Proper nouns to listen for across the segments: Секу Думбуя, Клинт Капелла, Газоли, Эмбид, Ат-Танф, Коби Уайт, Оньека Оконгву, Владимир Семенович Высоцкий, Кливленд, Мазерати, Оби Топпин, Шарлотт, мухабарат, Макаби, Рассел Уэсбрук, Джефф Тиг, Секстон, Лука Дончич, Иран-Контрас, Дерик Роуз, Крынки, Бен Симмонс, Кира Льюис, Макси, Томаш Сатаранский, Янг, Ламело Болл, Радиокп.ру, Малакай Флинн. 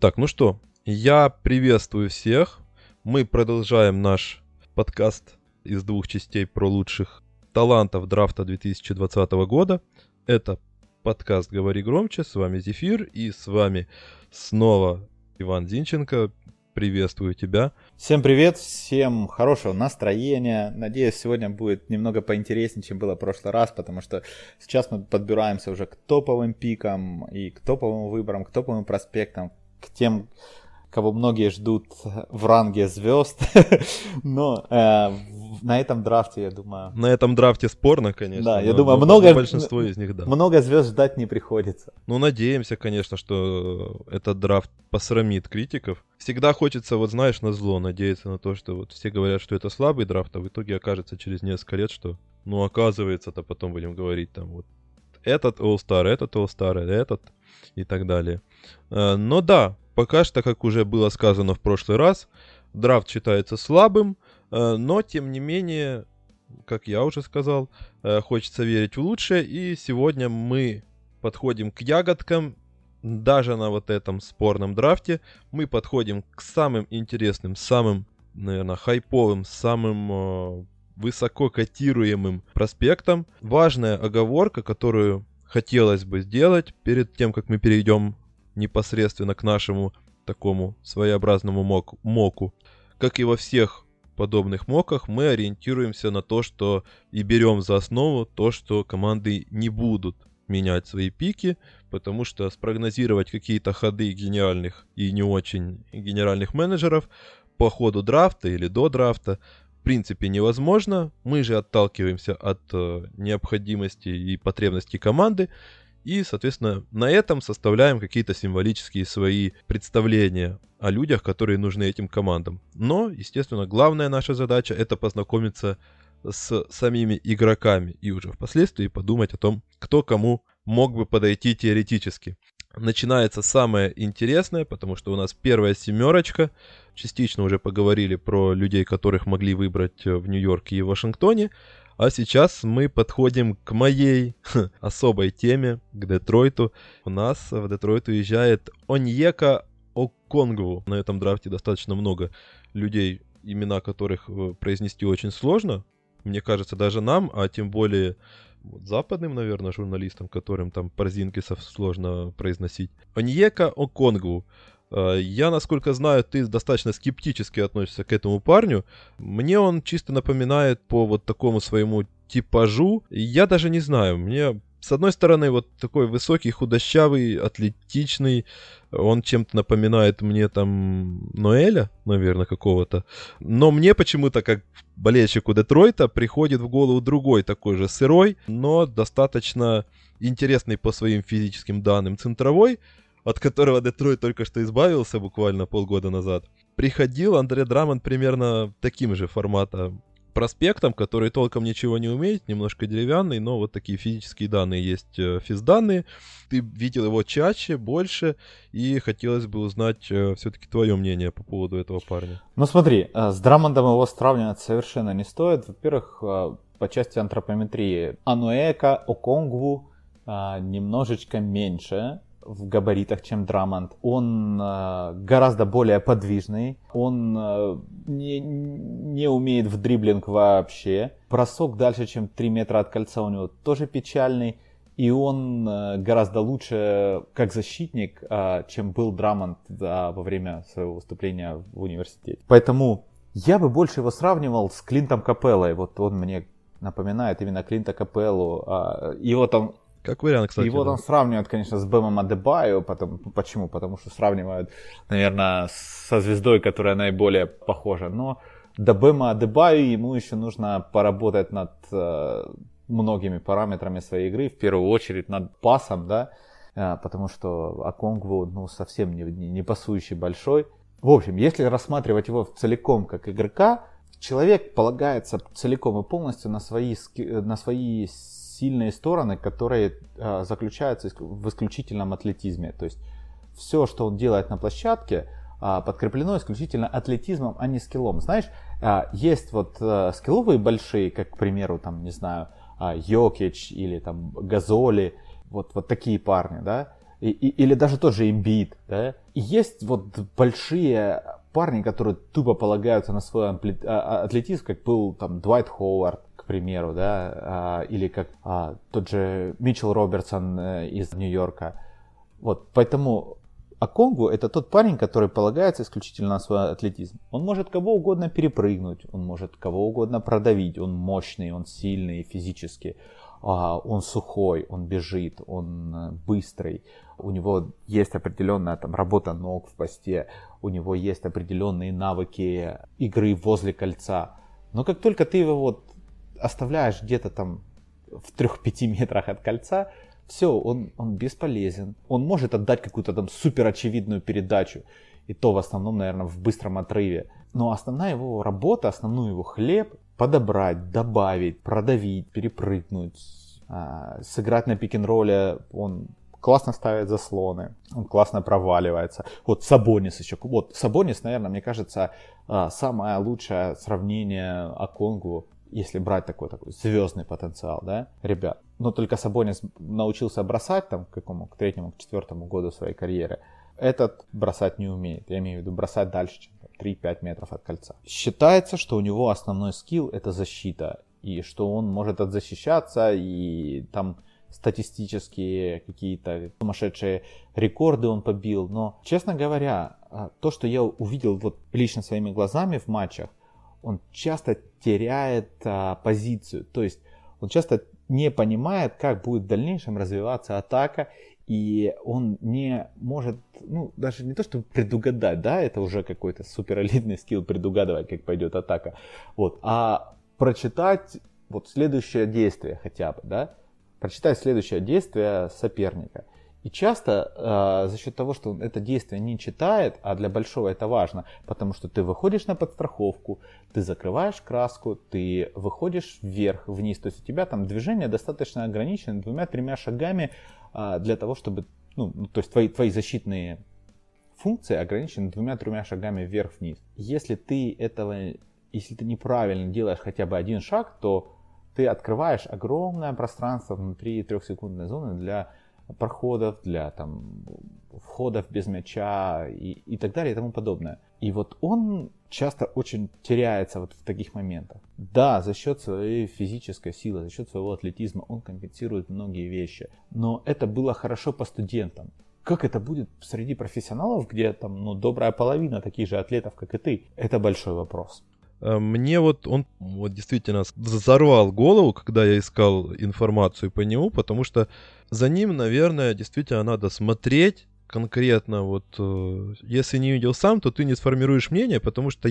Так, ну что, я приветствую всех. Мы продолжаем наш подкаст из двух частей про лучших талантов драфта 2020 года. Это подкаст «Говори громче». С вами Зефир и с вами снова Иван Зинченко. Приветствую тебя. Всем привет, всем хорошего настроения. Надеюсь, сегодня будет немного поинтереснее, чем было в прошлый раз, потому что сейчас мы подбираемся уже к топовым пикам и к топовым выборам, к топовым проспектам, к тем, кого многие ждут в ранге звезд. Но на этом драфте, я думаю... На этом драфте спорно, конечно. Да, я думаю, большинство из них, да. Много звезд ждать не приходится. Ну, надеемся, конечно, что этот драфт посрамит критиков. Всегда хочется, вот знаешь, на зло надеяться на то, что вот все говорят, что это слабый драфт, а в итоге окажется через несколько лет, что, ну, оказывается-то потом будем говорить там вот этот All-Star, этот All-Star, этот и так далее. Но да, пока что, как уже было сказано в прошлый раз, драфт считается слабым. Но, тем не менее, как я уже сказал, хочется верить в лучшее. И сегодня мы подходим к ягодкам. Даже на вот этом спорном драфте мы подходим к самым интересным, самым, наверное, хайповым, самым высоко котируемым проспектам. Важная оговорка, которую хотелось бы сделать перед тем, как мы перейдем непосредственно к нашему такому своеобразному моку. Как и во всех подобных моках, мы ориентируемся на то, что и берем за основу то, что команды не будут менять свои пики, потому что спрогнозировать какие-то ходы гениальных и не очень генеральных менеджеров по ходу драфта или до драфта в принципе невозможно. Мы же отталкиваемся от необходимости и потребностей команды и, соответственно, на этом составляем какие-то символические свои представления о людях, которые нужны этим командам. Но, естественно, главная наша задача — это познакомиться с самими игроками и уже впоследствии подумать о том, кто кому мог бы подойти теоретически. Начинается самое интересное, потому что у нас первая семерочка. Частично уже поговорили про людей, которых могли выбрать в Нью-Йорке и Вашингтоне. А сейчас мы подходим к моей особой теме, к Детройту. У нас в Детройт уезжает Оньека Оконгву. На этом драфте достаточно много людей, имена которых произнести очень сложно. Мне кажется, даже нам, а тем более западным, наверное, журналистам, которым там парзинкисов сложно произносить. Оньека Оконгву. Я, насколько знаю, ты достаточно скептически относишься к этому парню. Мне он чисто напоминает по вот такому своему типажу. Я даже не знаю, мне... С одной стороны, вот такой высокий, худощавый, атлетичный. Он чем-то напоминает мне там Ноэля, наверное, какого-то. Но мне почему-то, как болельщику Детройта, приходит в голову другой такой же сырой, но достаточно интересный по своим физическим данным центровой, от которого Детройт только что избавился буквально полгода назад. Приходил Андре Драммонд примерно таким же форматом проспектом, который толком ничего не умеет, немножко деревянный, но вот такие физические данные есть, физданные. Ты видел его чаще, больше, и хотелось бы узнать все-таки твое мнение по поводу этого парня. Ну смотри, с Драммондом его сравнивать совершенно не стоит. Во-первых, по части антропометрии Оньека Оконгву немножечко меньше в габаритах, чем Драммонд. Он гораздо более подвижный. Он не умеет в дриблинг вообще. Бросок дальше, чем 3 метра от кольца у него тоже печальный. И он гораздо лучше как защитник, чем был Драммонд во время своего выступления в университете. Поэтому я бы больше его сравнивал с Клинтом Капеллой. Вот он мне напоминает именно Клинта Капеллу. Его там... Как вариант, кстати. Его там сравнивают, конечно, с Бэмом Адебайо. Почему? Потому что сравнивают, наверное, со звездой, которая наиболее похожа. Но до Бэма Адебайо ему еще нужно поработать над многими параметрами своей игры. В первую очередь над пасом, да? Потому что Оконгву, ну, совсем не пасующий большой. В общем, если рассматривать его целиком как игрока, человек полагается целиком и полностью на свои сильные стороны, которые заключаются в исключительном атлетизме. То есть все, что он делает на площадке, подкреплено исключительно атлетизмом, а не скиллом. Знаешь, есть вот скилловые большие, как, к примеру, там, не знаю, Йокич или там Газоли, вот такие парни, да. или даже тот же Эмбид, да? И есть вот большие парни, которые тупо полагаются на свой атлетизм, как был там Двайт Ховард, к примеру, да, или как тот же Митчелл Робертсон из Нью-Йорка. Вот, поэтому Оконгву — это тот парень, который полагается исключительно на свой атлетизм. Он может кого угодно перепрыгнуть, он может кого угодно продавить, он мощный, он сильный физически, он сухой, он бежит, он быстрый, у него есть определенная там работа ног в посте, у него есть определенные навыки игры возле кольца. Но как только ты его вот оставляешь где-то там в 3-5 метрах от кольца, все, он бесполезен. Он может отдать какую-то там суперочевидную передачу, и то в основном, наверное, в быстром отрыве. Но основная его работа, основной его хлеб — подобрать, добавить, продавить, перепрыгнуть, сыграть на пик-н-ролле. Он классно ставит заслоны, он классно проваливается. Вот Сабонис еще. Вот Сабонис, наверное, мне кажется, самое лучшее сравнение Оконгву, если брать такой звездный потенциал, да, ребят. Но только Сабонис научился бросать там к 3-4 году своей карьеры. Этот бросать не умеет. Я имею в виду бросать дальше, чем 3-5 метров от кольца. Считается, что у него основной скилл — это защита. И что он может отзащищаться, и там статистические какие-то сумасшедшие рекорды он побил. Но, честно говоря, то, что я увидел вот лично своими глазами в матчах, он часто теряет позицию, то есть он часто не понимает, как будет в дальнейшем развиваться атака, и он не может, даже не то чтобы предугадать, да, это уже какой-то суперэлитный скилл — предугадывать, как пойдет атака, вот, а прочитать вот следующее действие хотя бы, да, прочитать следующее действие соперника. И часто за счет того, что он это действие не читает, а для большого это важно, потому что ты выходишь на подстраховку, ты закрываешь краску, ты выходишь вверх, вниз, то есть у тебя там движение достаточно ограничено 2-3 шагами для того, чтобы, то есть твои защитные функции ограничены 2-3 шагами вверх-вниз. Если ты неправильно делаешь хотя бы один шаг, то ты открываешь огромное пространство внутри 3-секундной зоны для проходов, для там входов без мяча и так далее и тому подобное. И вот он часто очень теряется вот в таких моментах. Да, за счет своей физической силы, за счет своего атлетизма он компенсирует многие вещи. Но это было хорошо по студентам. Как это будет среди профессионалов, где там добрая половина таких же атлетов, как и ты, это большой вопрос. Мне он действительно взорвал голову, когда я искал информацию по нему, потому что за ним, наверное, действительно надо смотреть конкретно. Если не видел сам, то ты не сформируешь мнение, потому что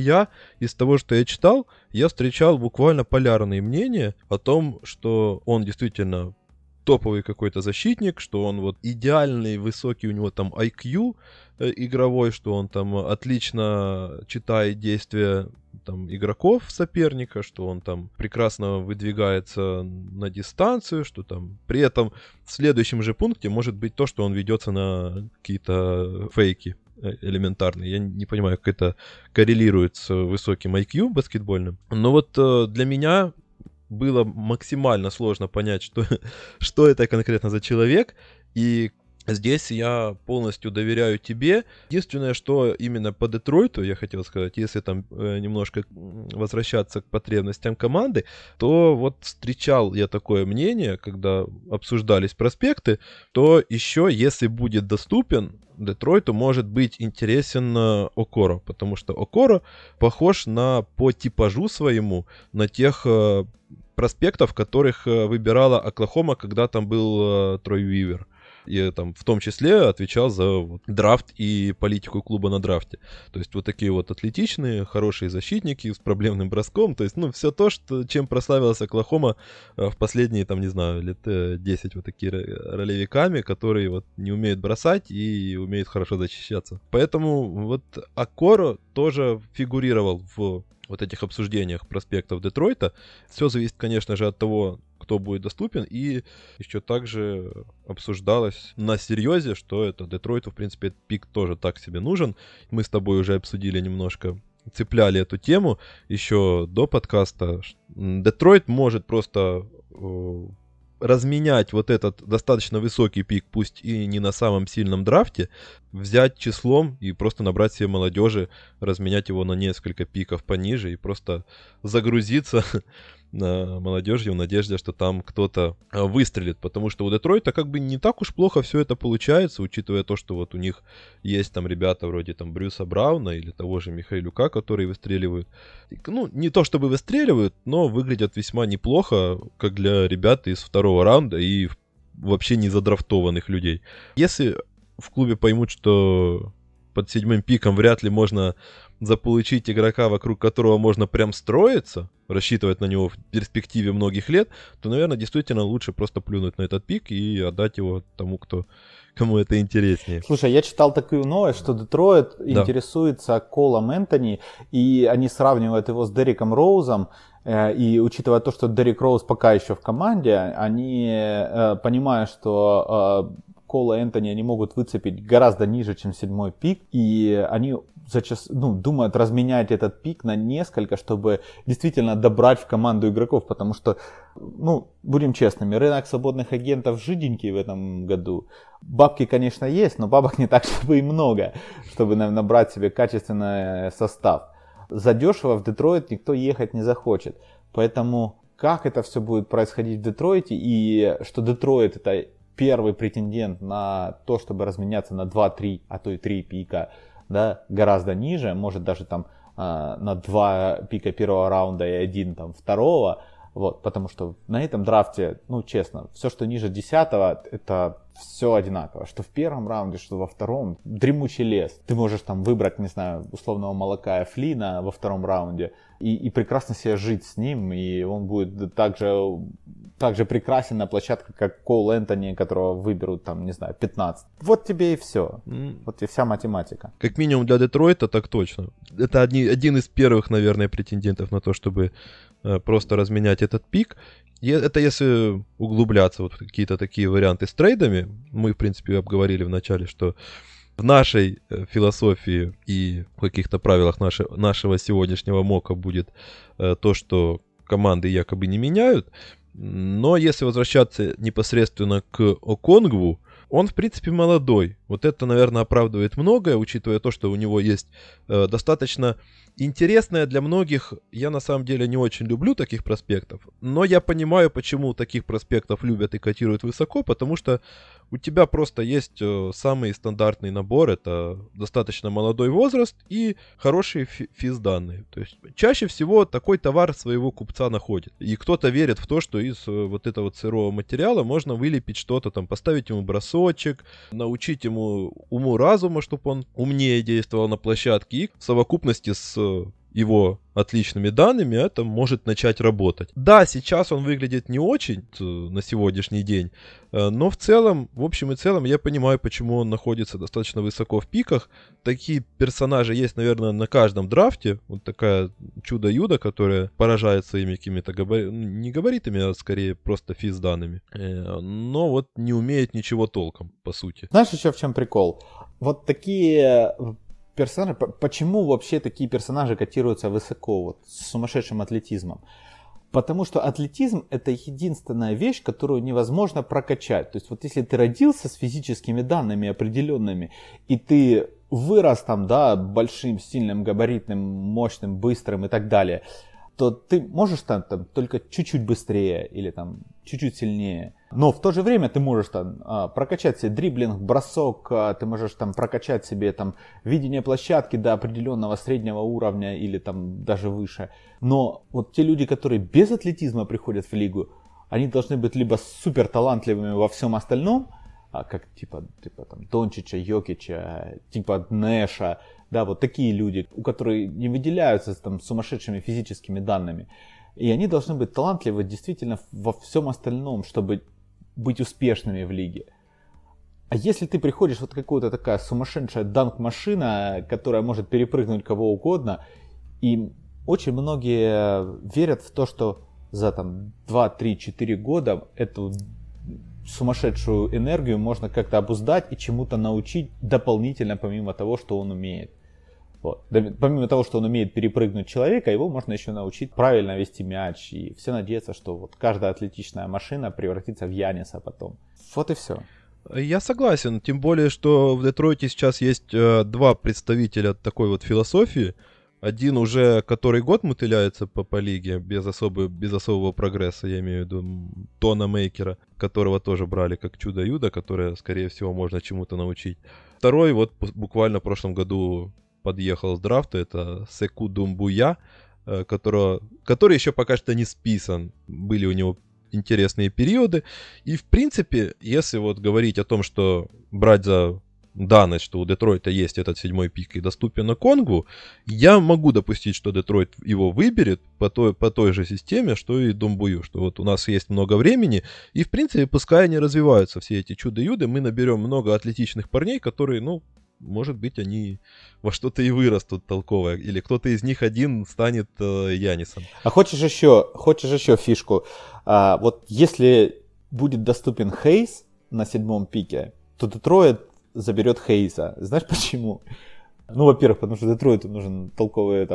из того, что я читал, я встречал буквально полярные мнения о том, что он действительно топовый какой-то защитник, что он идеальный, высокий у него там IQ игровой, что он там отлично читает действия там игроков соперника, что он там прекрасно выдвигается на дистанцию, что там при этом в следующем же пункте может быть то, что он ведется на какие-то фейки элементарные. Я не понимаю, как это коррелирует с высоким IQ баскетбольным. Но для меня было максимально сложно понять, что это конкретно за человек. И здесь я полностью доверяю тебе. Единственное, что именно по Детройту я хотел сказать, если там немножко возвращаться к потребностям команды, то встречал я такое мнение, когда обсуждались проспекты, то еще, если будет доступен Детройту, может быть интересен Окоро, потому что Окоро похож по типажу своему на тех проспектов, которых выбирала Оклахома, когда там был Трой Уивер. И там в том числе отвечал за драфт и политику клуба на драфте. То есть такие атлетичные, хорошие защитники с проблемным броском. То есть, все то, чем прославилась Оклахома в последние, там, не знаю, лет 10 такие ролевиками, которые не умеют бросать и умеют хорошо защищаться. Поэтому Окоро тоже фигурировал в этих обсуждениях проспектов Детройта. Все зависит, конечно же, от того, кто будет доступен. И еще также обсуждалось на серьезе, что это Детройту, в принципе, пик тоже так себе нужен. Мы с тобой уже обсудили немножко, цепляли эту тему еще до подкаста. Детройт может просто разменять вот этот достаточно высокий пик, пусть и не на самом сильном драфте, взять числом и просто набрать себе молодежи, разменять его на несколько пиков пониже и просто загрузиться молодежью в надежде, что там кто-то выстрелит. Потому что у Детройта как бы не так уж плохо все это получается, учитывая то, что вот у них есть там ребята вроде там Брюса Брауна или того же Михаилюка, которые выстреливают. Ну, не то чтобы выстреливают, но выглядят весьма неплохо, как для ребят из второго раунда и вообще не задрафтованных людей. Если в клубе поймут, что под седьмым пиком вряд ли можно заполучить игрока, вокруг которого можно прям строиться, рассчитывать на него в перспективе многих лет, то, наверное, действительно лучше просто плюнуть на этот пик и отдать его тому, кому это интереснее. Слушай, я читал такую новость, что Детройт интересуется Коулом Энтони, и они сравнивают его с Дериком Роузом. И учитывая то, что Дерик Роуз пока еще в команде, они понимают, что Коула Энтони они могут выцепить гораздо ниже, чем седьмой пик, и они думают разменять этот пик на несколько, чтобы действительно добрать в команду игроков, потому что, будем честными, рынок свободных агентов жиденький в этом году. Бабки, конечно, есть, но бабок не так, чтобы и много, чтобы набрать себе качественный состав. Задешево в Детройт никто ехать не захочет, поэтому как это все будет происходить в Детройте, и что Детройт это первый претендент на то, чтобы разменяться на 2-3, а то и 3 пика, да, гораздо ниже, может даже там на 2 пика первого раунда и 1 там второго, вот, потому что на этом драфте, честно, все, что ниже 10-го, это все одинаково, что в первом раунде, что во втором, дремучий лес, ты можешь там выбрать, не знаю, условного Малакая Флинна во втором раунде и прекрасно себе жить с ним, и он будет также прекрасен на площадке, как Коул Энтони, которого выберут, там, не знаю, 15. Вот тебе и все. Вот и вся математика. Как минимум для Детройта так точно. Это один из первых, наверное, претендентов на то, чтобы просто разменять этот пик. И это если углубляться вот в какие-то такие варианты с трейдами. Мы, в принципе, обговорили в начале, что в нашей философии и в каких-то правилах нашего сегодняшнего мока будет то, что команды якобы не меняют. Но если возвращаться непосредственно к Оконгву, он, в принципе, молодой. Вот это, наверное, оправдывает многое, учитывая то, что у него есть достаточно интересное для многих. Я, на самом деле, не очень люблю таких проспектов, но я понимаю, почему таких проспектов любят и котируют высоко, потому что у тебя просто есть самый стандартный набор. Это достаточно молодой возраст и хорошие физ-данные. То есть чаще всего такой товар своего купца находит. И кто-то верит в то, что из вот этого сырого материала можно вылепить что-то, там, поставить ему бросочек, научить ему уму-разуму, чтобы он умнее действовал на площадке. И в совокупности с его отличными данными это может начать работать. Да, сейчас он выглядит не очень на сегодняшний день, но в целом, в общем и целом, я понимаю, почему он находится достаточно высоко в пиках. Такие персонажи есть, наверное, на каждом драфте. Вот такая чудо-юдо, которая поражает своими какими-то не габаритами, а скорее просто физ-данными. Но вот не умеет ничего толком, по сути. Знаешь, еще в чем прикол? Вот такие персонажи, почему вообще такие персонажи котируются высоко, вот, с сумасшедшим атлетизмом? Потому что атлетизм это единственная вещь, которую невозможно прокачать. То есть вот если ты родился с физическими данными определенными, и ты вырос там, да, большим, сильным, габаритным, мощным, быстрым и так далее, то ты можешь там только чуть-чуть быстрее или там чуть-чуть сильнее. Но в то же время ты можешь там прокачать себе дриблинг, бросок, ты можешь там прокачать себе там видение площадки до определенного среднего уровня или там даже выше. Но вот те люди, которые без атлетизма приходят в лигу, они должны быть либо супер талантливыми во всем остальном, как типа там Дончича, Йокича, типа Нэша, да, вот такие люди, у которых не выделяются там сумасшедшими физическими данными. И они должны быть талантливы действительно во всем остальном, чтобы быть успешными в лиге. А если ты приходишь вот какая-то такая сумасшедшая данк-машина, которая может перепрыгнуть кого угодно, и очень многие верят в то, что за там 2-3-4 года эту сумасшедшую энергию можно как-то обуздать и чему-то научить дополнительно, помимо того, что он умеет. Вот. Помимо того, что он умеет перепрыгнуть человека, его можно еще научить правильно вести мяч. И все надеются, что вот каждая атлетичная машина превратится в Яниса потом. Вот и все. Я согласен. Тем более, что в Детройте сейчас есть два представителя такой вот философии. Один уже который год мотыляется по лиге без особого прогресса, я имею в виду Тона Мейкера, которого тоже брали как чудо-юдо, которое, скорее всего, можно чему-то научить. Второй вот буквально в прошлом году подъехал с драфта, это Секу Думбуя, который еще пока что не списан. Были у него интересные периоды. И, в принципе, если вот говорить о том, что брать за данность, что у Детройта есть этот седьмой пик и доступен Оконгву, я могу допустить, что Детройт его выберет по той же системе, что и Думбую, что вот у нас есть много времени, и, в принципе, пускай они развиваются, все эти чудо-юды, мы наберем много атлетичных парней, которые, может быть, они во что-то и вырастут толковое, или кто-то из них один станет Янисом. А хочешь еще фишку? Вот если будет доступен Хейс на седьмом пике, то Детройт заберет Хейса. Знаешь почему? Во-первых, потому что Детройту нужен толковый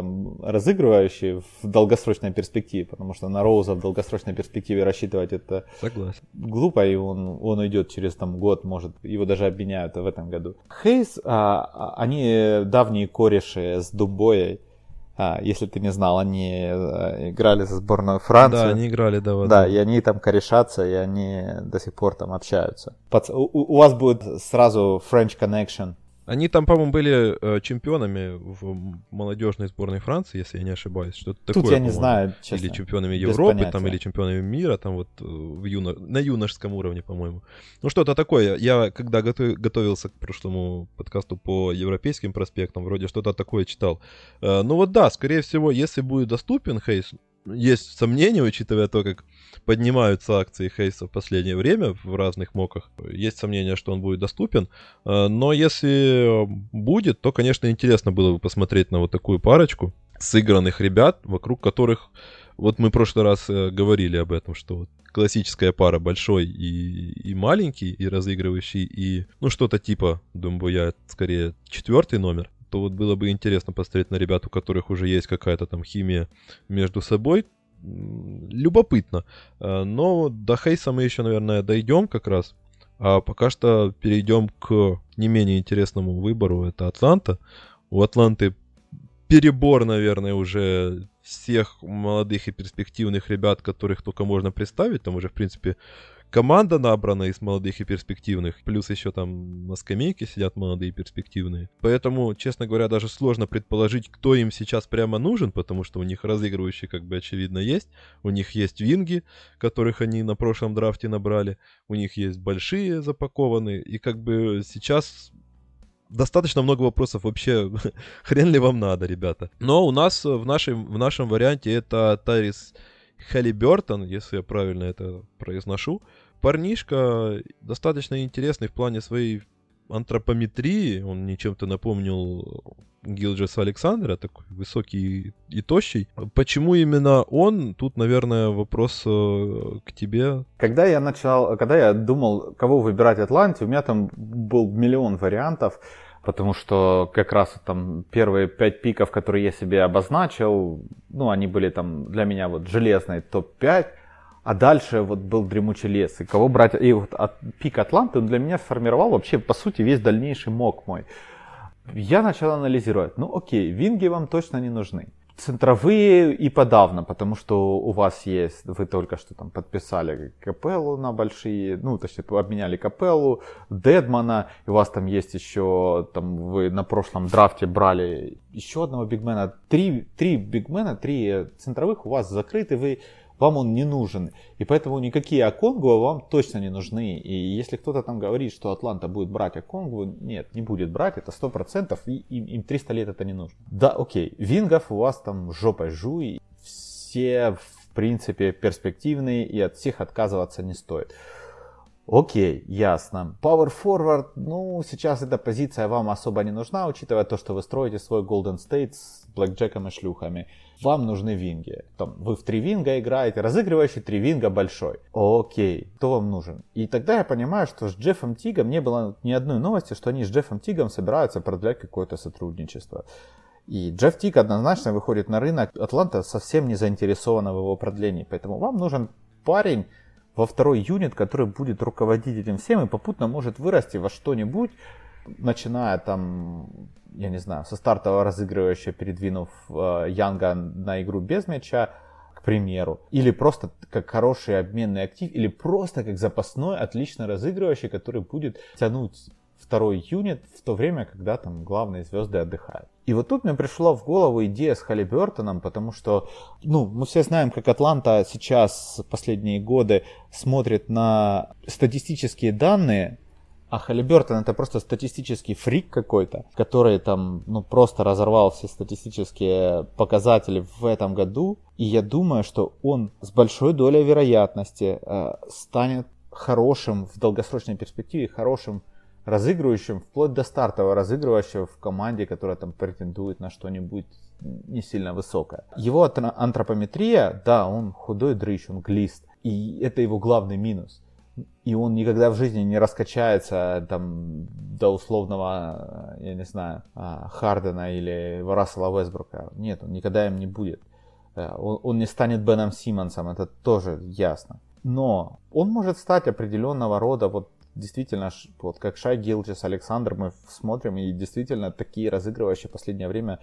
разыгрывающий в долгосрочной перспективе, потому что на Роуза в долгосрочной перспективе рассчитывать это глупо, и он уйдет через год, может, его даже обменяют в этом году. Хейс, они давние кореши с Думбоей. Если ты не знал, они играли за сборную Франции. Да, они играли, да. И они корешатся, и они до сих пор общаются. У вас будет сразу French Connection. Они по-моему, были чемпионами в молодежной сборной Франции, если я не ошибаюсь. Что-то такое. Тут я не знаю, честно. Или чемпионами Европы, или чемпионами мира, на юношеском уровне, по-моему. Что-то такое. Я, когда готовился к прошлому подкасту по европейским проспектам, вроде что-то такое читал. Скорее всего, если будет доступен Хейс, есть сомнения, учитывая то, как поднимаются акции Хейса в последнее время в разных моках. Есть сомнения, что он будет доступен. Но если будет, то, конечно, интересно было бы посмотреть на вот такую парочку сыгранных ребят, вокруг которых... Вот мы в прошлый раз говорили об этом, что классическая пара большой и маленький, и разыгрывающий, и что-то типа, думаю, я скорее четвертый номер. То вот было бы интересно посмотреть на ребят, у которых уже есть какая-то химия между собой. Любопытно. Но до Хейса мы еще, наверное, дойдем как раз. А пока что перейдем к не менее интересному выбору. Это Атланта. У Атланты перебор, наверное, уже всех молодых и перспективных ребят, которых только можно представить. Там уже, в принципе, команда набрана из молодых и перспективных, плюс еще на скамейке сидят молодые и перспективные. Поэтому, честно говоря, даже сложно предположить, кто им сейчас прямо нужен, потому что у них разыгрывающие, очевидно, есть. У них есть винги, которых они на прошлом драфте набрали. У них есть большие запакованные. И сейчас достаточно много вопросов вообще, хрен ли вам надо, ребята. Но у нас в нашем варианте это Тайрис Халибертон, если я правильно это произношу. Парнишка достаточно интересный в плане своей антропометрии. Он мне чем-то напомнил Гилджес-Александера, такой высокий и тощий. Почему именно он? Тут, наверное, вопрос к тебе. Когда я думал, кого выбирать в Атланте, у меня был миллион вариантов, потому что как раз первые 5 пиков, которые я себе обозначил, они были для меня железный топ-5. А дальше был дремучий лес. И кого брать? И пик Атланты для меня сформировал вообще, по сути, весь дальнейший мок мой. Я начал анализировать. Окей, винги вам точно не нужны. Центровые и подавно, потому что у вас есть, вы только что подписали Капеллу на большие, точнее обменяли Капеллу, Дедмана, и у вас есть еще, вы на прошлом драфте брали еще одного бигмена, три бигмена, 3 центровых у вас закрыты, вам он не нужен, и поэтому никакие Оконгву вам точно не нужны, и если кто-то говорит, что Атланта будет брать Оконгву, нет, не будет брать, это 100%, и им 300 лет это не нужно. Да, окей, вингов у вас жопой жуй, все в принципе перспективные, и от всех отказываться не стоит. Окей, ясно. Power forward, сейчас эта позиция вам особо не нужна, учитывая то, что вы строите свой Golden State с блэкджеком и шлюхами. Вам нужны винги. Вы в 3 винга играете, разыгрывающий 3 винга большой. Окей, кто вам нужен? И тогда я понимаю, что с Джеффом Тигом не было ни одной новости, что они с Джеффом Тигом собираются продлять какое-то сотрудничество. И Джефф Тиг однозначно выходит на рынок. Атланта совсем не заинтересована в его продлении. Поэтому вам нужен парень во второй юнит, который будет руководителем всем и попутно может вырасти во что-нибудь, начиная там, я не знаю, со стартового разыгрывающего, передвинув Янга на игру без мяча, к примеру. Или просто как хороший обменный актив, или просто как запасной отлично разыгрывающий, который будет тянуть второй юнит в то время, когда там главные звезды отдыхают. И вот тут мне пришла в голову идея с Халибертоном, потому что, мы все знаем, как Атланта сейчас последние годы смотрит на статистические данные, а Халибертон это просто статистический фрик какой-то, который там, просто разорвал все статистические показатели в этом году. И я думаю, что он с большой долей вероятности станет хорошим в долгосрочной перспективе, хорошим разыгрывающим, вплоть до стартового разыгрывающего в команде, которая там претендует на что-нибудь не сильно высокое. Его антропометрия, да, он худой дрыщ, он глист, и это его главный минус. И он никогда в жизни не раскачается там до условного, я не знаю, Хардена или Рассела Уэсбрука. Нет, он никогда им не будет. Он не станет Беном Симмонсом, это тоже ясно. Но он может стать определенного рода действительно, вот как Шэй Гилджес-Александер мы смотрим, и действительно такие разыгрывающие в последнее время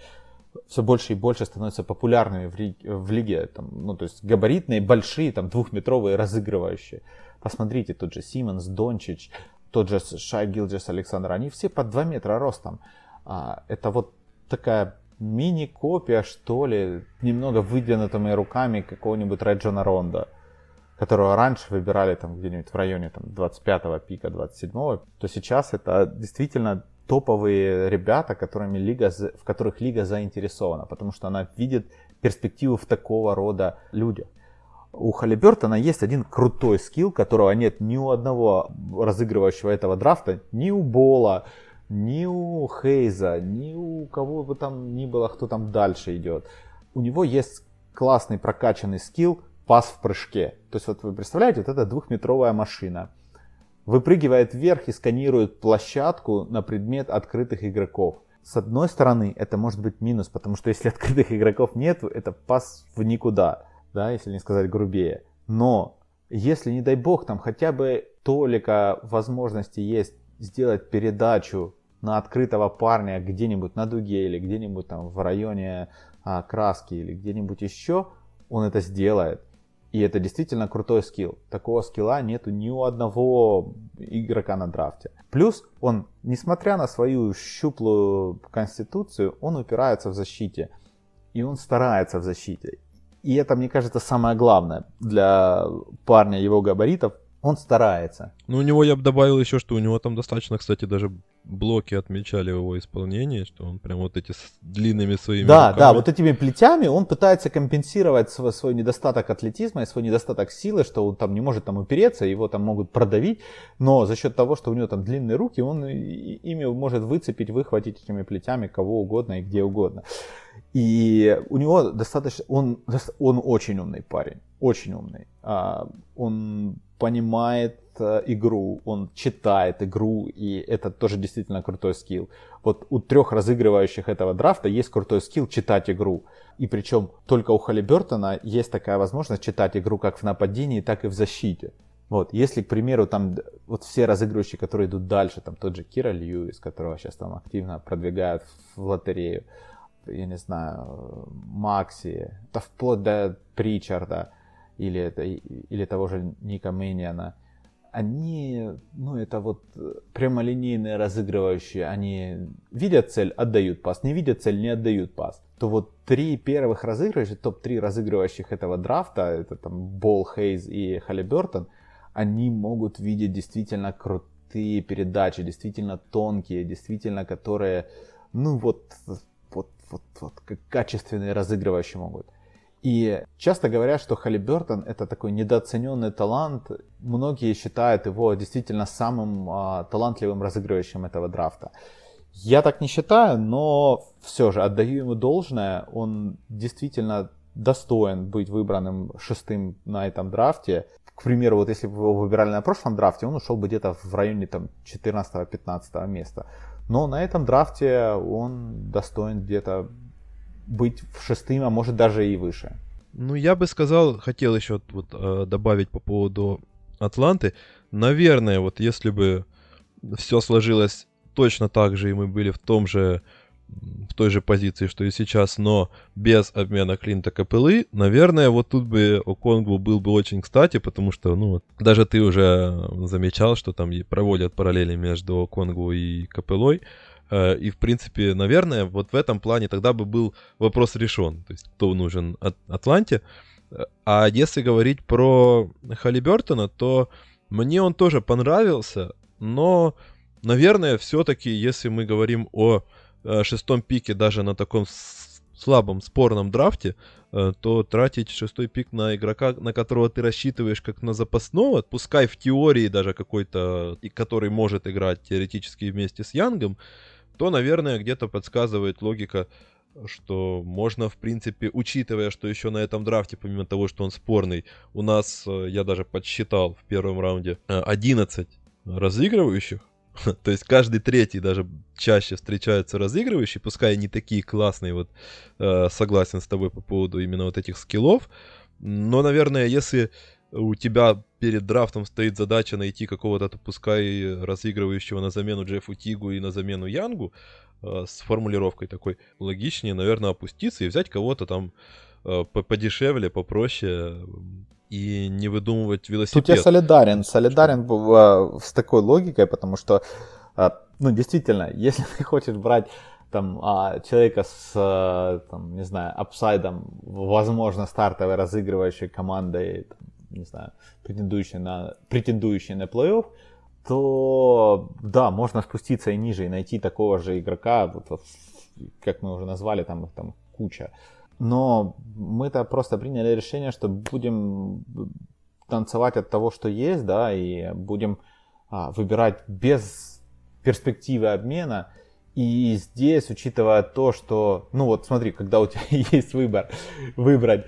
все больше и больше становятся популярными в лиге. Там, то есть габаритные, большие, там, двухметровые разыгрывающие. Посмотрите, тот же Симмонс, Дончич, тот же Шэй Гилджес-Александер, они все под 2 метра ростом. Это вот такая мини-копия, что ли, немного выдвинутыми руками какого-нибудь Раджона Рондо, которого раньше выбирали там где-нибудь в районе там, 25-го пика, 27-го, то сейчас это действительно топовые ребята, в которых лига заинтересована, потому что она видит перспективу в такого рода людях. У Халибертона есть один крутой скилл, которого нет ни у одного разыгрывающего этого драфта, ни у Бола, ни у Хейза, ни у кого бы там ни было, кто там дальше идет. У него есть классный прокачанный скилл, пас в прыжке. То есть вот вы представляете, вот эта 2-метровая машина выпрыгивает вверх и сканирует площадку на предмет открытых игроков. С одной стороны, это может быть минус, потому что если открытых игроков нет, это пас в никуда, да, если не сказать грубее. Но если, не дай бог, там хотя бы толика возможности есть сделать передачу на открытого парня где-нибудь на дуге или где-нибудь там в районе краски или где-нибудь еще, он это сделает. И это действительно крутой скилл. Такого скилла нету ни у одного игрока на драфте. Плюс он, несмотря на свою щуплую конституцию, он упирается в защите. И он старается в защите. И это, мне кажется, самое главное для парня его габаритов. Он старается. У него, я бы добавил еще, что у него там достаточно, кстати, даже блоки отмечали в его исполнении, что он прям вот эти с длинными своими руками. Да, вот этими плетями он пытается компенсировать свой недостаток атлетизма и свой недостаток силы, что он там не может там упереться, его там могут продавить, но за счет того, что у него там длинные руки, он ими может выцепить, выхватить этими плетями кого угодно и где угодно. И у него достаточно... Он очень умный парень, очень умный. Он понимает игру, он читает игру, и это тоже действительно крутой скилл. Вот у 3 разыгрывающих этого драфта есть крутой скилл читать игру. И причем только у Халибертона есть такая возможность читать игру как в нападении, так и в защите. Если, к примеру, там вот все разыгрывающие, которые идут дальше, там тот же Кира Льюис, которого сейчас там активно продвигают в лотерею, я не знаю, Макси, да вплоть до Причарда, или того же Ника Мэниана, они, это вот прямолинейные разыгрывающие, они видят цель, отдают пас, не видят цель, не отдают пас. То вот 3 первых разыгрывающих, топ-3 разыгрывающих этого драфта, это там Бол, Хейс и Халибертон, они могут видеть действительно крутые передачи, действительно тонкие, действительно которые, как качественные разыгрывающие могут. И часто говорят, что Халибертон это такой недооцененный талант. Многие считают его действительно самым талантливым разыгрывающим этого драфта. Я так не считаю, но все же отдаю ему должное. Он действительно достоин быть выбранным 6-м на этом драфте. К примеру, вот если бы его выбирали на прошлом драфте, он ушел бы где-то в районе 14-15 места. Но на этом драфте он достоин где-то быть шестым, а может даже и выше. Ну, я бы сказал, хотел еще вот добавить по поводу Атланты. Наверное, вот если бы все сложилось точно так же, и мы были в той же позиции, что и сейчас, но без обмена Клинта Капеллы, наверное, вот тут бы Оконгву был бы очень кстати, потому что, ну, даже ты уже замечал, что там проводят параллели между Оконгву и Капеллой. И, в принципе, наверное, вот в этом плане тогда бы был вопрос решен. То есть, кто нужен Атланте. А если говорить про Халибертона, то мне он тоже понравился, но, наверное, все-таки, если мы говорим о шестом пике даже на таком слабом, спорном драфте, то тратить шестой пик на игрока, на которого ты рассчитываешь как на запасного, пускай в теории даже какой-то, который может играть теоретически вместе с Янгом, то, наверное, где-то подсказывает логика, что можно, в принципе, учитывая, что еще на этом драфте, помимо того, что он спорный, у нас, я даже подсчитал в первом раунде, 11 разыгрывающих. То есть каждый третий даже чаще встречаются разыгрывающие, пускай не такие классные, вот согласен с тобой по поводу именно вот этих скиллов, но, наверное, если у тебя перед драфтом стоит задача найти какого-то, пускай разыгрывающего на замену Джеффу Тигу и на замену Янгу, с формулировкой такой, логичнее, наверное, опуститься и взять кого-то там подешевле, попроще, и не выдумывать велосипед. Тут я солидарен с такой логикой, потому что, ну, действительно, если ты хочешь брать там человека с, там, не знаю, апсайдом, возможно, стартовой разыгрывающей командой, там, не знаю, претендующей на плей-офф, то, да, можно спуститься и ниже, и найти такого же игрока, вот, как мы уже назвали, там их там куча. Но мы-то просто приняли решение, что будем танцевать от того, что есть, да, и будем выбирать без перспективы обмена. И здесь, учитывая то, что, ну вот смотри, когда у тебя есть выбор, выбрать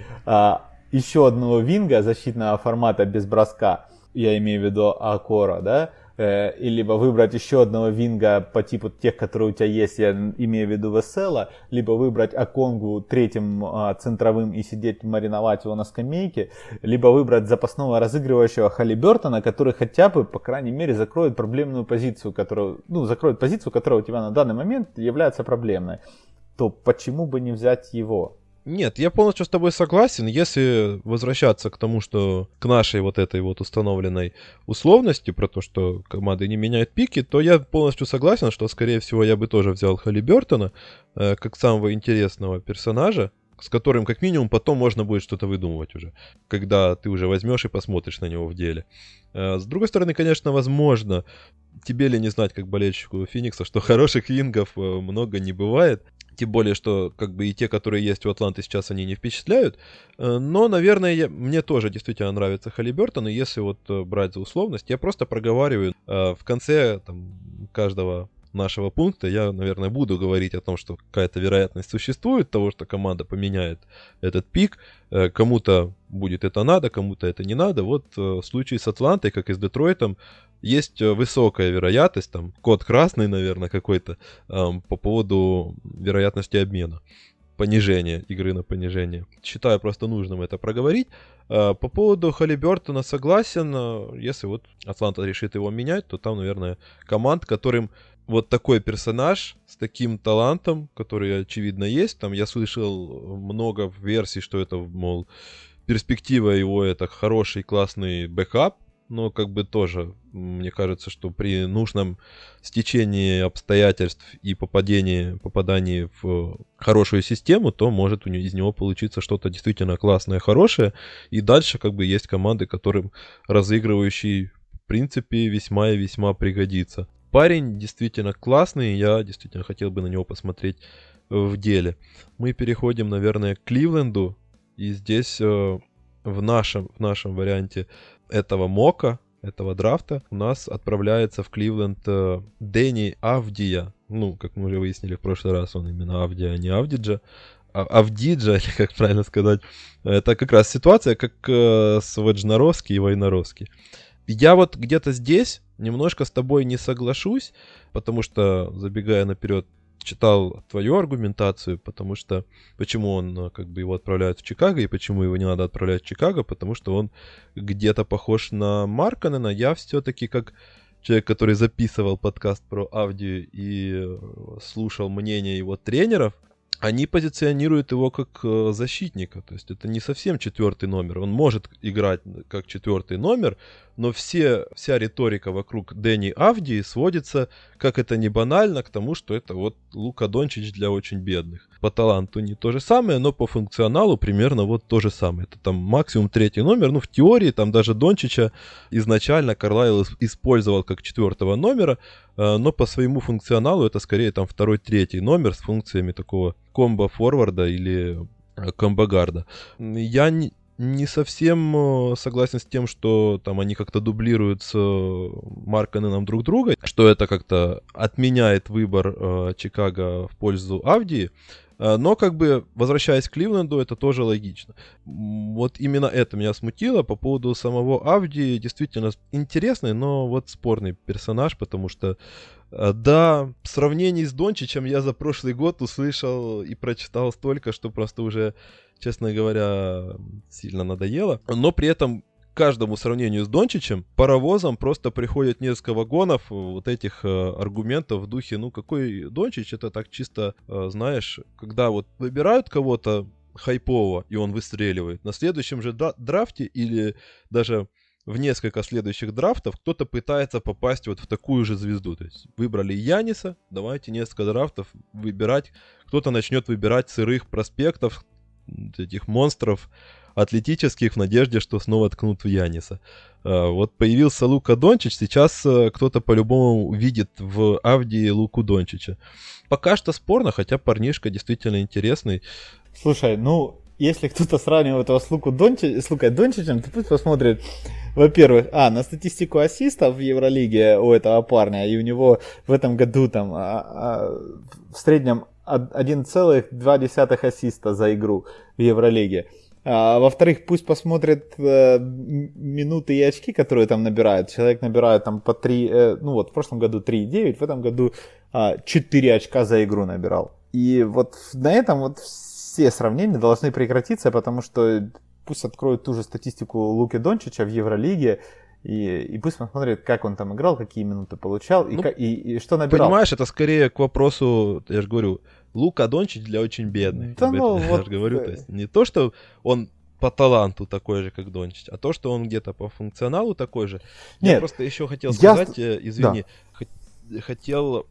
еще одного винга защитного формата без броска, я имею в виду Акора, да, и либо выбрать еще одного винга по типу тех, которые у тебя есть, я имею в виду Весела, либо выбрать Оконгву третьим центровым и сидеть мариновать его на скамейке, либо выбрать запасного разыгрывающего Халибертона, который хотя бы, по крайней мере, закроет проблемную позицию, которая у тебя на данный момент является проблемной, то почему бы не взять его? Нет, я полностью с тобой согласен. Если возвращаться к тому, что к нашей вот этой вот установленной условности про то, что команды не меняют пики, то я полностью согласен, что, скорее всего, я бы тоже взял Халибертона как самого интересного персонажа, с которым, как минимум, потом можно будет что-то выдумывать уже, когда ты уже возьмешь и посмотришь на него в деле. С другой стороны, конечно, возможно, тебе ли не знать, как болельщику Феникса, что хороших вингов много не бывает. Тем более, что как бы и те, которые есть у Атланты, сейчас они не впечатляют. Но, наверное, мне тоже действительно нравится Халибертон. И если вот брать за условность, я просто проговариваю в конце там, каждого нашего пункта. Я, наверное, буду говорить о том, что какая-то вероятность существует того, что команда поменяет этот пик. Кому-то будет это надо, кому-то это не надо. Вот в случае с Атлантой, как и с Детройтом, есть высокая вероятность, там, код красный, наверное, какой-то, по поводу вероятности обмена, понижения, игры на понижение. Считаю просто нужным это проговорить. По поводу Халибертона согласен, если вот Атланта решит его менять, то там, наверное, команд, которым вот такой персонаж с таким талантом, который, очевидно, есть. Там я слышал много версий, что это, мол, перспектива его, это хороший, классный бэкап. Но как бы тоже, мне кажется, что при нужном стечении обстоятельств и попадании в хорошую систему, то может из него получиться что-то действительно классное, хорошее. И дальше как бы есть команды, которым разыгрывающий, в принципе, весьма и весьма пригодится. Парень действительно классный, я действительно хотел бы на него посмотреть в деле. Мы переходим, наверное, к Кливленду. И здесь в нашем варианте этого мока, этого драфта, у нас отправляется в Кливленд Дени Авдия. Ну, как мы уже выяснили в прошлый раз, он именно Авдия, а не Авдиджа. Авдиджа, или как правильно сказать. Это как раз ситуация, как с Ваджнаровски и Войнаровски. Я вот где-то здесь немножко с тобой не соглашусь, потому что, забегая наперед, читал твою аргументацию, потому что почему он как бы его отправляют в Чикаго и почему его не надо отправлять в Чикаго, потому что он где-то похож на Маркканена. Я все-таки как человек, который записывал подкаст про Авдию и слушал мнение его тренеров, они позиционируют его как защитника. То есть это не совсем четвертый номер. Он может играть как четвертый номер, но вся риторика вокруг Дени Авдии сводится, как это не банально, к тому, что это вот Лука Дончич для очень бедных. По таланту не то же самое, но по функционалу примерно вот то же самое. Это там максимум третий номер. Ну, в теории там даже Дончича изначально Карлайл использовал как четвертого номера, но по своему функционалу это скорее там второй-третий номер с функциями такого комбо-форварда или комбо-гарда. Я не совсем согласен с тем, что там они как-то дублируют с Маркканеном друг друга, что это как-то отменяет выбор Чикаго в пользу Авдии, но как бы возвращаясь к Кливленду, это тоже логично. Вот именно это меня смутило по поводу самого Авдии. Действительно интересный, но вот спорный персонаж, потому что да, в сравнении с Дончичем я за прошлый год услышал и прочитал столько, что просто уже, честно говоря, сильно надоело. Но при этом к каждому сравнению с Дончичем паровозом просто приходит несколько вагонов вот этих аргументов в духе, ну какой Дончич, это так чисто, знаешь, когда вот выбирают кого-то хайпового, и он выстреливает. На следующем же драфте или даже в несколько следующих драфтов кто-то пытается попасть вот в такую же звезду. То есть выбрали Яниса, давайте несколько драфтов выбирать. Кто-то начнет выбирать сырых проспектов, этих монстров атлетических, в надежде, что снова ткнут в Яниса. Вот появился Лука Дончич, сейчас кто-то по-любому видит в Авдии Луку Дончича. Пока что спорно, хотя парнишка действительно интересный. Слушай, ну, если кто-то сравнивает его с Лукой Дончичем, то пусть посмотрит, во-первых, на статистику ассистов в Евролиге у этого парня, и у него в этом году там в среднем 1,2 ассиста за игру в Евролиге. Во-вторых, пусть посмотрят минуты и очки, которые там набирают. Человек набирает там по 3, ну вот в прошлом году 3,9, в этом году 4 очка за игру набирал. И вот на этом вот все сравнения должны прекратиться, потому что пусть откроют ту же статистику Луки Дончича в Евролиге, и пусть посмотрят, как он там играл, какие минуты получал, ну, и что набирал. Понимаешь, это скорее к вопросу, я же говорю, Лука Дончич для очень бедных. Да, ну, вот... Я же говорю, то есть не то, что он по таланту такой же, как Дончич, а то, что он где-то по функционалу такой же. Нет, я просто еще хотел сказать, извини, да. Хотел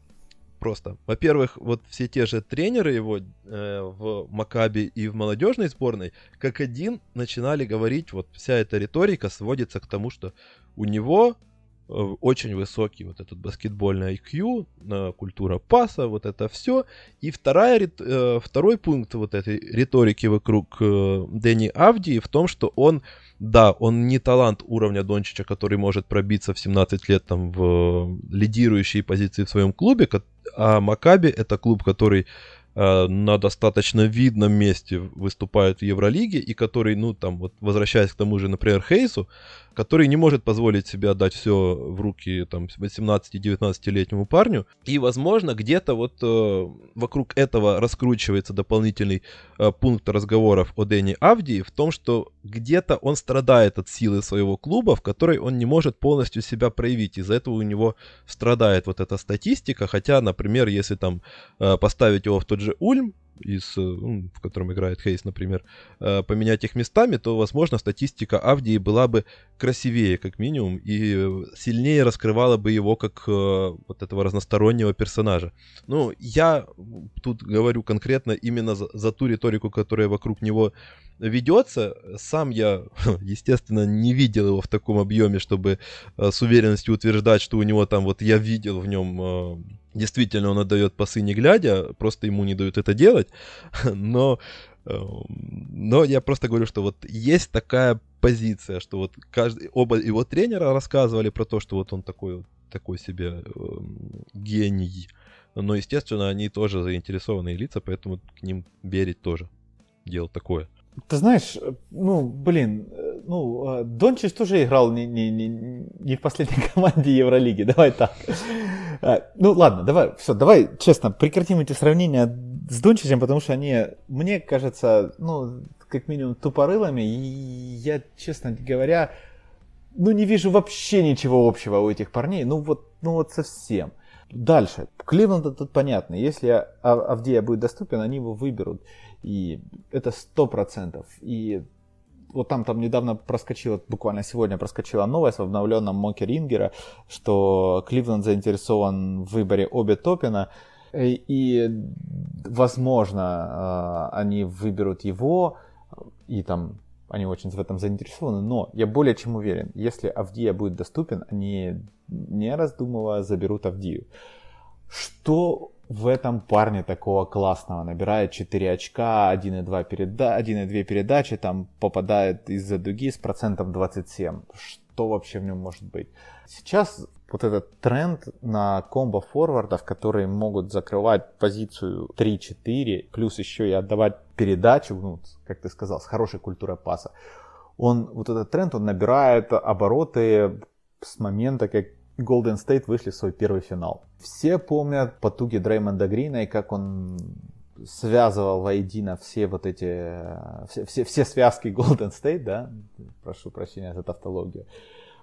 просто. Во-первых, вот все те же тренеры его в Макаби и в молодежной сборной, как один начинали говорить, вот вся эта риторика сводится к тому, что у него очень высокий вот этот баскетбольный IQ, культура паса, вот это все. И второй пункт вот этой риторики вокруг Дени Авдии в том, что он, да, он не талант уровня Дончича, который может пробиться в 17 лет там в лидирующие позиции в своем клубе, а Макаби это клуб, который на достаточно видном месте выступает в Евролиге, и который, ну, там, вот, возвращаясь к тому же, например, Хейсу, который не может позволить себе отдать все в руки, там, 18-19-летнему парню, и, возможно, где-то вот вокруг этого раскручивается дополнительный пункт разговоров о Дени Авдии в том, что где-то он страдает от силы своего клуба, в которой он не может полностью себя проявить, из-за этого у него страдает вот эта статистика, хотя, например, если, там, поставить его в тот же Ульм, в котором играет Хейс, например, поменять их местами, то, возможно, статистика Авдии была бы красивее, как минимум, и сильнее раскрывала бы его как вот этого разностороннего персонажа. Ну, я тут говорю конкретно именно за ту риторику, которая вокруг него ведется. Сам я, естественно, не видел его в таком объеме, чтобы с уверенностью утверждать, что у него там, вот я видел в нем... Действительно, он отдает пасы не глядя, просто ему не дают это делать, но я просто говорю, что вот есть такая позиция, что вот оба его тренера рассказывали про то, что вот он такой себе гений, но, естественно, они тоже заинтересованные лица, поэтому к ним верить тоже дело такое. Ты знаешь, Дончич тоже играл не в последней команде Евролиги, давай так. Ну ладно, давай, все, давай, честно, прекратим эти сравнения с Дончичем, потому что они, мне кажется, ну, как минимум, тупорылыми, и я, честно говоря, ну, не вижу вообще ничего общего у этих парней, ну вот совсем. Дальше. Кливленд тут понятно. Если Авдия будет доступен, они его выберут. И это 100%. И вот там недавно проскочила, буквально сегодня проскочила новость в обновленном моке Рингера, что Кливленд заинтересован в выборе Оби Топпина. И, возможно, они выберут его. И там они очень в этом заинтересованы. Но я более чем уверен, если Авдия будет доступен, они... не раздумывая, заберут Авдию. Что в этом парне такого классного? Набирает 4 очка, 1,2 передачи, там попадает из-за дуги с процентом 27. Что вообще в нем может быть? Сейчас вот этот тренд на комбо-форвардов, которые могут закрывать позицию 3-4, плюс еще и отдавать передачу, ну, как ты сказал, с хорошей культурой паса. Вот этот тренд, он набирает обороты с момента, как Golden State вышли в свой первый финал. Все помнят потуги Дреймонда Грина и как он связывал воедино все вот эти... Все связки Golden State, да? Прошу прощения за тавтологию.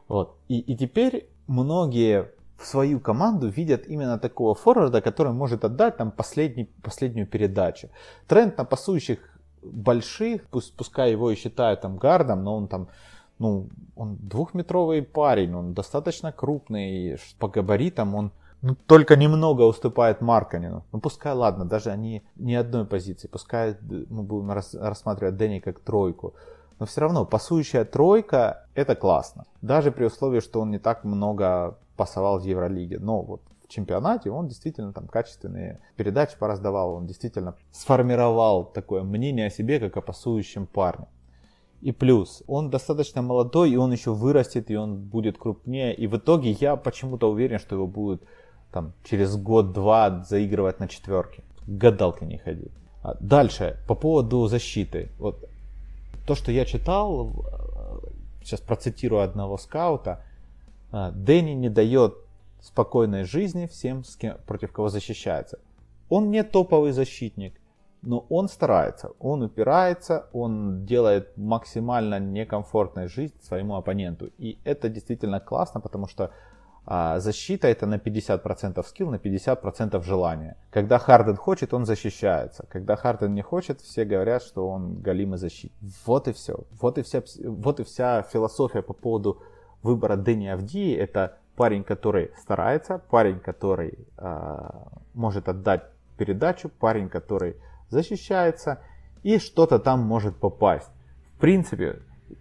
Вот. И теперь многие в свою команду видят именно такого форварда, который может отдать там последнюю передачу. Тренд на пасующих больших, пускай его и считают там гардом, но он там... Ну, он двухметровый парень, он достаточно крупный, по габаритам он только немного уступает Маркканену. Ну, пускай, ладно, даже они ни одной позиции, пускай мы будем рассматривать Дени как тройку. Но все равно, пасующая тройка, это классно. Даже при условии, что он не так много пасовал в Евролиге. Но вот в чемпионате он действительно там качественные передачи пораздавал, он действительно сформировал такое мнение о себе, как о пасующем парне. И плюс, он достаточно молодой, и он еще вырастет, и он будет крупнее. И в итоге я почему-то уверен, что его будут там, через год-два заигрывать на четверке. Гадалки не ходи. Дальше, по поводу защиты. Вот то, что я читал, сейчас процитирую одного скаута. Дени не дает спокойной жизни всем, против кого защищается. Он не топовый защитник. Но он старается, он упирается, он делает максимально некомфортную жизнь своему оппоненту. И это действительно классно, потому что защита это на 50% скилл, на 50% желания. Когда Харден хочет, он защищается. Когда Харден не хочет, все говорят, что он голимый защитник. Вот и все. Вот и вся философия по поводу выбора Дени Авдии. Это парень, который старается, парень, который может отдать передачу, парень, который... защищается и что-то там может попасть. В принципе,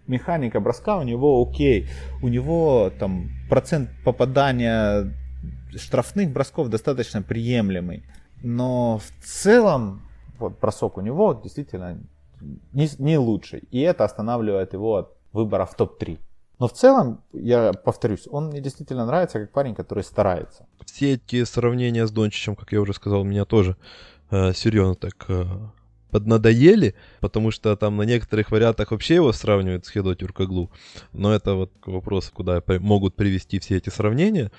механика броска у него окей. У него там процент попадания штрафных бросков достаточно приемлемый. Но в целом вот, бросок у него действительно не лучший. И это останавливает его от выбора в топ-3. Но в целом, я повторюсь, он мне действительно нравится как парень, который старается. Все эти сравнения с Дончичем, как я уже сказал, меня тоже серьезно так поднадоели, потому что там на некоторых вариантах вообще его сравнивают с Хедо Тюркоглу. Но это вот вопрос, куда могут привести все эти сравнения.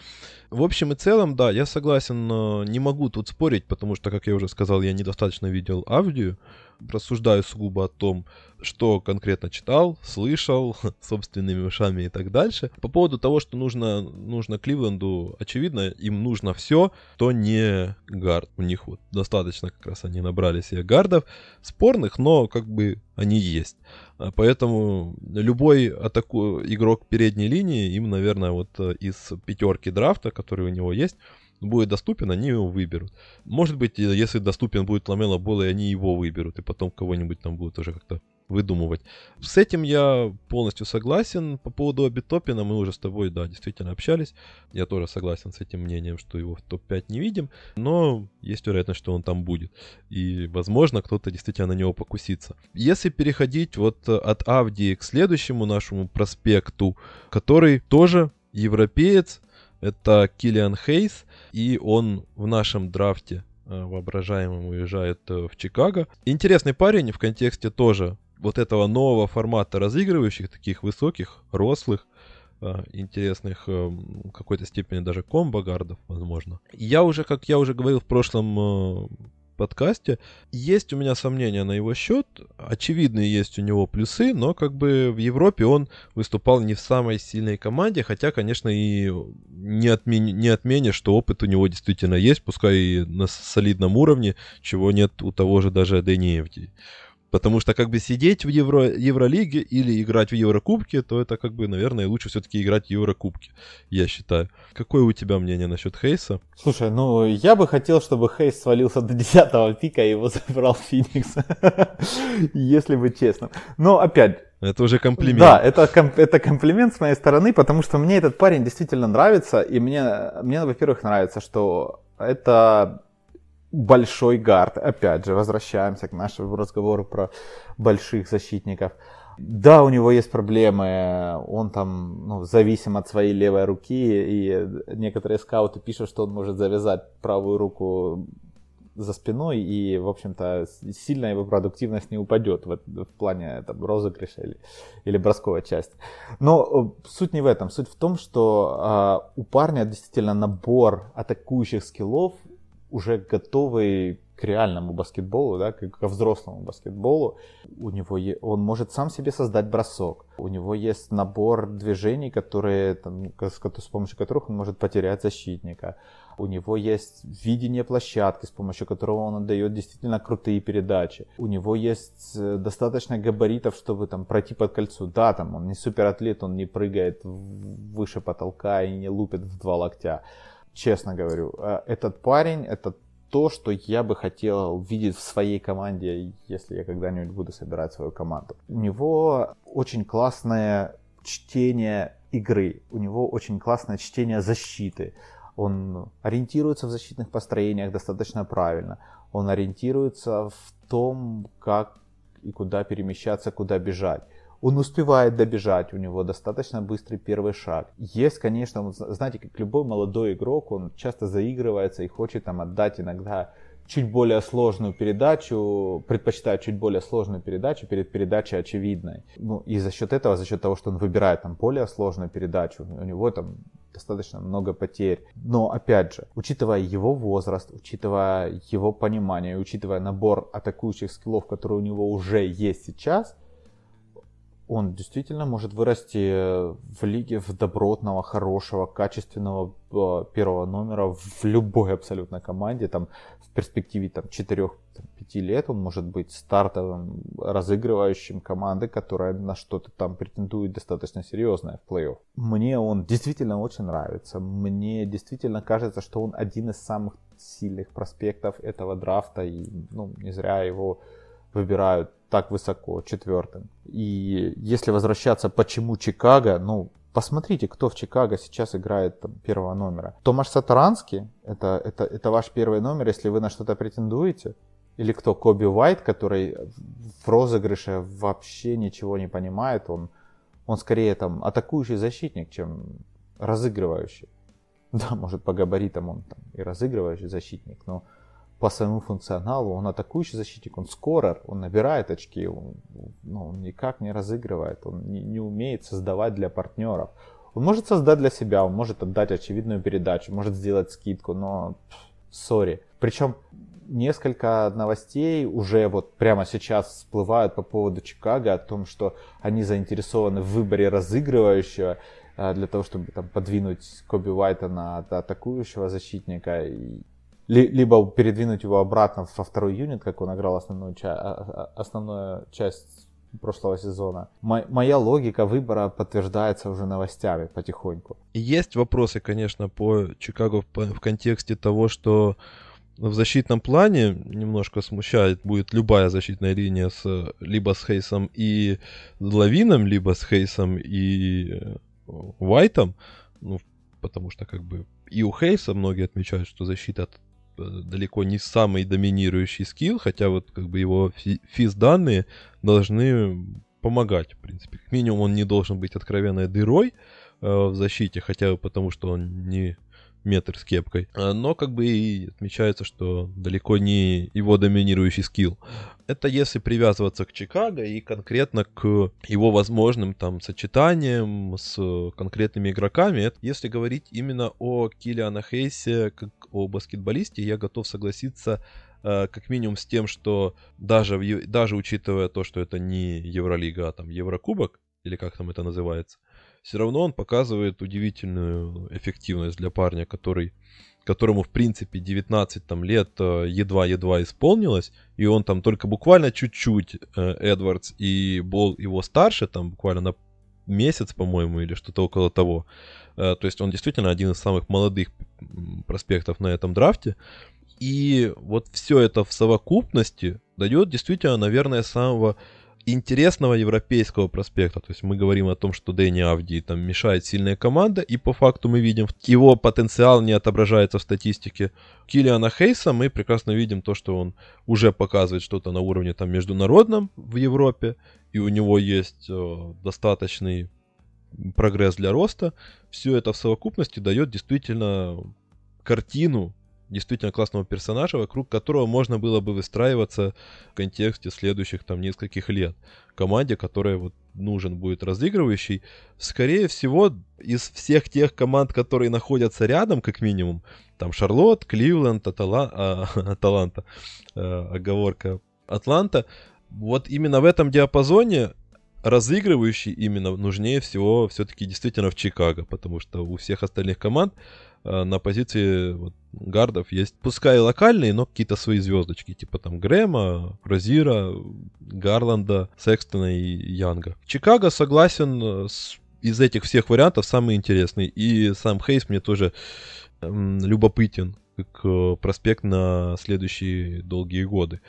В общем и целом, да, я согласен, но не могу тут спорить, потому что, как я уже сказал, я недостаточно видел Авдию. Рассуждаю сугубо о том, что конкретно читал, слышал, собственными ушами и так дальше. По поводу того, что нужно Кливленду, очевидно, им нужно все, то не гард. У них вот достаточно как раз они набрали себе гардов, спорных, но как бы они есть. Поэтому любой игрок передней линии, им, наверное, вот из пятерки драфта, который у него есть, будет доступен, они его выберут. Может быть, если доступен будет Ламело Болл, и они его выберут, и потом кого-нибудь там будут уже как-то выдумывать. С этим я полностью согласен. По поводу Оби Топпина мы уже с тобой, да, действительно общались. Я тоже согласен с этим мнением, что его в топ-5 не видим, но есть вероятность, что он там будет. И, возможно, кто-то действительно на него покусится. Если переходить вот от Авдии к следующему нашему проспекту, который тоже европеец, это Киллиан Хейс, и он в нашем драфте воображаемым уезжает в Чикаго. Интересный парень в контексте тоже вот этого нового формата разыгрывающих, таких высоких, рослых, интересных в какой-то степени даже комбо-гардов, возможно. Как я уже говорил в прошлом подкасте, есть у меня сомнения на его счет. Очевидные есть у него плюсы, но как бы в Европе он выступал не в самой сильной команде, хотя, конечно, и не отменишь, что опыт у него действительно есть, пускай и на солидном уровне, чего нет у того же даже Дени Авдии. Потому что как бы сидеть в Евролиге или играть в Еврокубке, то это как бы, наверное, лучше все-таки играть в Еврокубке, я считаю. Какое у тебя мнение насчет Хейса? Слушай, ну я бы хотел, чтобы Хейс свалился до 10-го пика, и его забрал Феникс, если бы честно. Но опять... Это уже комплимент. Да, это комплимент с моей стороны, потому что мне этот парень действительно нравится, и мне во-первых, нравится, что это... Большой гард. Опять же, возвращаемся к нашему разговору про больших защитников. Да, у него есть проблемы. Он там зависим от своей левой руки. И некоторые скауты пишут, что он может завязать правую руку за спиной. И, в общем-то, сильно его продуктивность не упадет в плане розыгрыша или бросковой части. Но суть не в этом. Суть в том, что у парня действительно набор атакующих скиллов, уже готовый к реальному баскетболу, да, ко взрослому баскетболу. Он может сам себе создать бросок. У него есть набор движений, с помощью которых он может потерять защитника. У него есть видение площадки, с помощью которого он отдает действительно крутые передачи. У него есть достаточно габаритов, чтобы пройти под кольцо. Да, он не суператлет, он не прыгает выше потолка и не лупит в 2 локтя. Честно говорю, этот парень — это то, что я бы хотел видеть в своей команде, если я когда-нибудь буду собирать свою команду. У него очень классное чтение игры, у него очень классное чтение защиты. Он ориентируется в защитных построениях достаточно правильно. Он ориентируется в том, как и куда перемещаться, куда бежать. Он успевает добежать, у него достаточно быстрый первый шаг. Есть, конечно, знаете, как любой молодой игрок, он часто заигрывается и хочет отдать иногда предпочитает чуть более сложную передачу перед передачей очевидной. И за счет того, что он выбирает более сложную передачу, у него достаточно много потерь. Но, опять же, учитывая его возраст, учитывая его понимание, учитывая набор атакующих скиллов, которые у него уже есть сейчас, он действительно может вырасти в лиге в добротного, хорошего, качественного первого номера в любой абсолютно команде. В перспективе 4-5 лет он может быть стартовым, разыгрывающим команды, которая на что-то претендует достаточно серьезное в плей-офф. Мне он действительно очень нравится. Мне действительно кажется, что он один из самых сильных проспектов этого драфта. И не зря его выбирают так высоко, 4-м. И если возвращаться, почему Чикаго, посмотрите, кто в Чикаго сейчас играет первого номера. Томаш Сатаранский, это ваш первый номер, если вы на что-то претендуете. Или кто, Коби Уайт, который в розыгрыше вообще ничего не понимает. Он скорее атакующий защитник, чем разыгрывающий. Да, может, по габаритам он и разыгрывающий защитник, но по своему функционалу он атакующий защитник, он скорер, он набирает очки, он никак не разыгрывает, он не умеет создавать для партнеров. Он может создать для себя, он может отдать очевидную передачу, может сделать скидку, но сори. Причем несколько новостей уже прямо сейчас всплывают по поводу Чикаго, о том, что они заинтересованы в выборе разыгрывающего, для того, чтобы подвинуть Коби Уайта на атакующего защитника, и либо передвинуть его обратно во второй юнит, как он играл основную часть прошлого сезона. Моя логика выбора подтверждается уже новостями потихоньку. Есть вопросы, конечно, по Чикаго в контексте того, что в защитном плане немножко смущает будет любая защитная линия либо с Хейсом и Лавином, либо с Хейсом и Уайтом. Потому что и у Хейса многие отмечают, что защита далеко не самый доминирующий скилл, хотя его физ-данные должны помогать, в принципе. Как минимум он не должен быть откровенной дырой в защите, хотя бы потому, что он не метр с кепкой. Но как бы и отмечается, что далеко не его доминирующий скилл. Это если привязываться к Чикаго и конкретно к его возможным там сочетаниям с конкретными игроками. Это, если говорить именно о Килиане Хейсе как о баскетболисте, я готов согласиться как минимум с тем, что даже учитывая то, что это не Евролига, а там Еврокубок, или как там это называется, все равно он показывает удивительную эффективность для парня, которому, в принципе, 19 там, лет едва-едва исполнилось, и он там только буквально чуть-чуть, Эдвардс и Болл его старше, там буквально на месяц, по-моему, или что-то около того. То есть он действительно один из самых молодых проспектов на этом драфте. И вот все это в совокупности дает действительно, наверное, самого интересного европейского проспекта. То есть мы говорим о том, что Дени Авдии там мешает сильная команда, и по факту мы видим, его потенциал не отображается в статистике. Килиана Хейса мы прекрасно видим то, что он уже показывает что-то на уровне там международном в Европе, и у него есть достаточный прогресс для роста. Все это в совокупности дает действительно картину действительно классного персонажа, вокруг которого можно было бы выстраиваться в контексте следующих там нескольких лет. Команде, которая вот нужен будет разыгрывающий. Скорее всего, из всех тех команд, которые находятся рядом, как минимум, там Шарлотт, Кливленд, Аталанта, оговорка, Атланта, вот именно в этом диапазоне разыгрывающий именно нужнее всего все-таки действительно в Чикаго, потому что у всех остальных команд на позиции вот, гардов есть, пускай локальные, но какие-то свои звездочки, типа там Грэма, Розира, Гарланда, Секстона и Янга. Чикаго, согласен, из этих всех вариантов самый интересный. И сам Хейс мне тоже любопытен как проспект на следующие долгие годы.